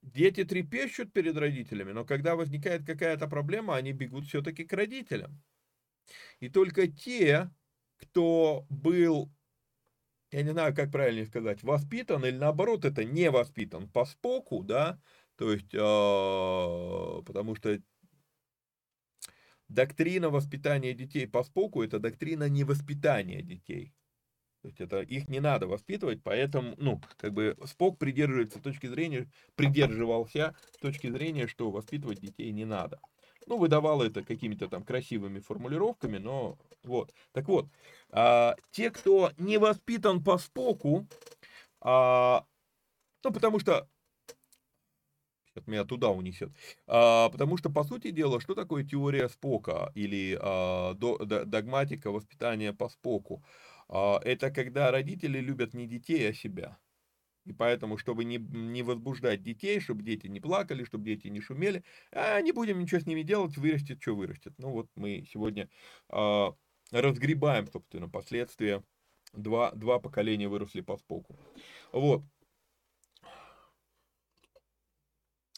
Дети трепещут перед родителями, но когда возникает какая-то проблема, они бегут все-таки к родителям. И только те, кто был... Я не знаю, как правильно сказать, воспитан или наоборот, это не воспитан по Споку, да, то есть, э, потому что доктрина воспитания детей по Споку, это доктрина невоспитания детей, то есть это их не надо воспитывать, поэтому, ну, как бы Спок придерживается точки зрения, придерживался точки зрения, что воспитывать детей не надо. Ну, выдавал это какими-то там красивыми формулировками, но вот. Так вот, а, те, кто не воспитан по Споку, а, ну, потому что... Сейчас меня туда унесет. А, потому что, по сути дела, что такое теория Спока или а, до, до, догматика воспитания по Споку? А, это когда родители любят не детей, а себя. И поэтому, чтобы не, не возбуждать детей, чтобы дети не плакали, чтобы дети не шумели, а не будем ничего с ними делать, вырастет, что вырастет. Ну вот мы сегодня э, разгребаем, собственно, последствия. Два, два поколения выросли по Споку. Вот.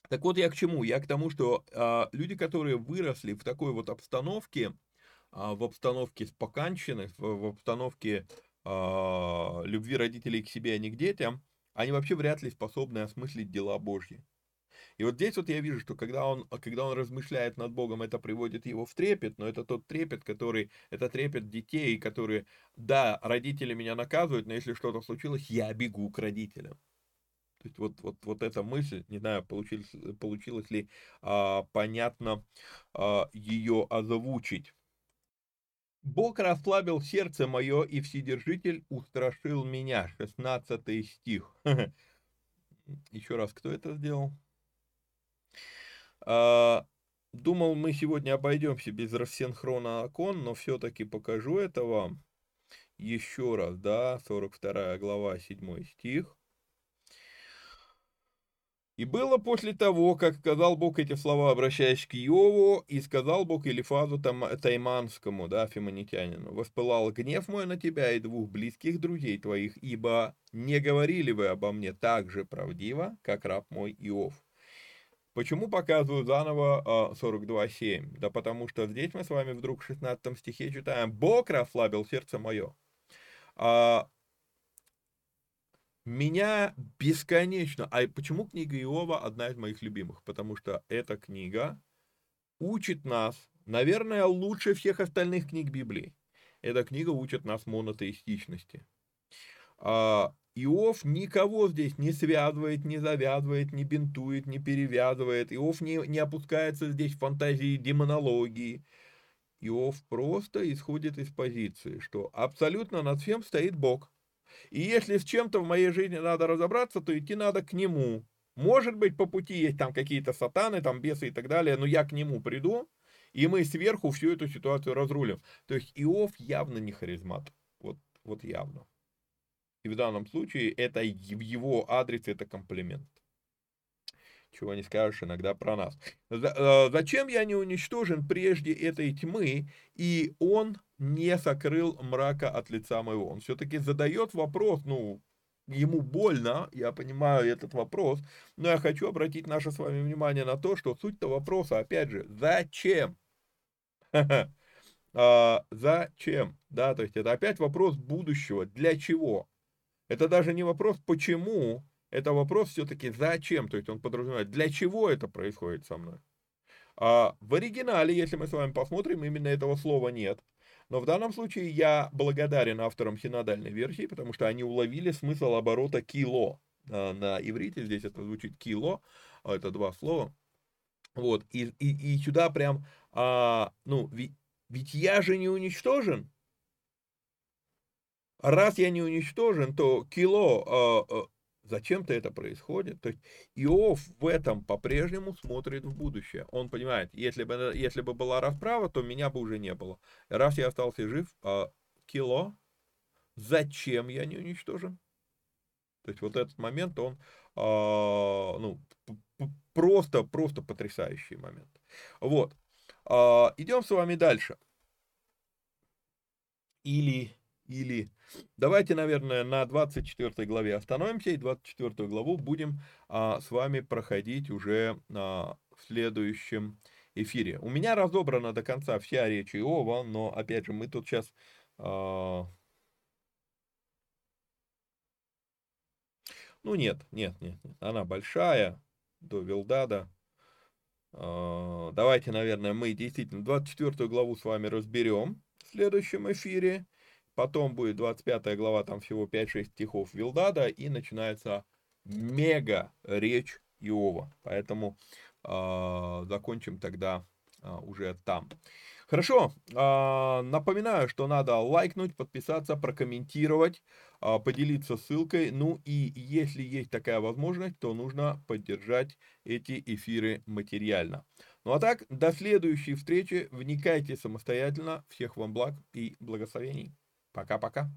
Так вот я к чему? Я к тому, что э, люди, которые выросли в такой вот обстановке, э, в обстановке споканщины, в, в обстановке э, любви родителей к себе, а не к детям, они вообще вряд ли способны осмыслить дела Божьи. И вот здесь вот я вижу, что когда он, когда он размышляет над Богом, это приводит его в трепет, но это тот трепет, который, это трепет детей, которые, да, родители меня наказывают, но если что-то случилось, я бегу к родителям. То есть вот, вот, вот эта мысль, не знаю, получилось, получилось ли а, понятно а, ее озвучить. «Бог расслабил сердце мое, и Вседержитель устрашил меня». шестнадцатый стих. Еще раз, кто это сделал? Думал, мы сегодня обойдемся без рассинхрона окон, но все-таки покажу это вам. Еще раз, да, сорок вторая глава, седьмой стих. «И было после того, как сказал Бог эти слова, обращаясь к Иову, и сказал Бог Елифазу Тайманскому, да, фимонитянину, воспылал гнев мой на тебя и двух близких друзей твоих, ибо не говорили вы обо мне так же правдиво, как раб мой Иов». Почему показываю заново сорок два семь? Да потому что здесь мы с вами вдруг в шестнадцатом стихе читаем «Бог расслабил сердце мое». Меня бесконечно... А почему книга Иова одна из моих любимых? Потому что эта книга учит нас, наверное, лучше всех остальных книг Библии. Эта книга учит нас монотеистичности. Иов никого здесь не связывает, не завязывает, не бинтует, не перевязывает. Иов не, не опускается здесь в фантазии демонологии. Иов просто исходит из позиции, что абсолютно над всем стоит Бог. И если с чем-то в моей жизни надо разобраться, то идти надо к нему. Может быть, по пути есть там какие-то сатаны, там бесы и так далее, но я к нему приду, и мы сверху всю эту ситуацию разрулим. То есть Иов явно не харизмат, вот, вот явно. И в данном случае это в его адресе, это комплимент. Чего не скажешь иногда про нас. «Зачем я не уничтожен прежде этой тьмы, и он не сокрыл мрака от лица моего?» Он все-таки задает вопрос, ну, ему больно, я понимаю этот вопрос, но я хочу обратить наше с вами внимание на то, что суть-то вопроса, опять же, зачем? Зачем? Да, то есть это опять вопрос будущего, для чего? Это даже не вопрос «почему?», это вопрос все-таки «зачем?», то есть он подразумевает, для чего это происходит со мной. А в оригинале, если мы с вами посмотрим, именно этого слова нет. Но в данном случае я благодарен авторам синодальной версии, потому что они уловили смысл оборота «кило». На иврите здесь это звучит «кило», это два слова. Вот, и, и, и сюда прям, а, ну, ведь, ведь я же не уничтожен. Раз я не уничтожен, то «кило», а, а, зачем-то это происходит. То есть Иов в этом по-прежнему смотрит в будущее. Он понимает, если бы, если бы была расправа, то меня бы уже не было. Раз я остался жив, а, кило, зачем я не уничтожен? То есть вот этот момент, он а, ну, просто, просто потрясающий момент. Вот. А, идем с вами дальше. Или... Или давайте, наверное, на двадцать четвёртой главе остановимся и двадцать четвёртую главу будем а, с вами проходить уже а, в следующем эфире. У меня разобрана до конца вся речь Иова, но, опять же, мы тут сейчас... А... Ну, нет, нет, нет, нет, она большая, до Вилдада. А, давайте, наверное, мы действительно двадцать четвёртую главу с вами разберем в следующем эфире. Потом будет двадцать пятая глава, там всего пять-шесть стихов Вилдада, и начинается мега речь Иова. Поэтому э, закончим тогда э, уже там. Хорошо, э, напоминаю, что надо лайкнуть, подписаться, прокомментировать, э, поделиться ссылкой. Ну и если есть такая возможность, то нужно поддержать эти эфиры материально. Ну а так, до следующей встречи. Вникайте самостоятельно. Всех вам благ и благословений. Пока-пока.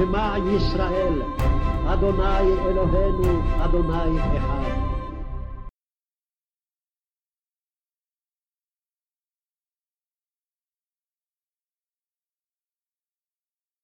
Shema Yisrael, Adonai Eloheinu, Adonai Echad.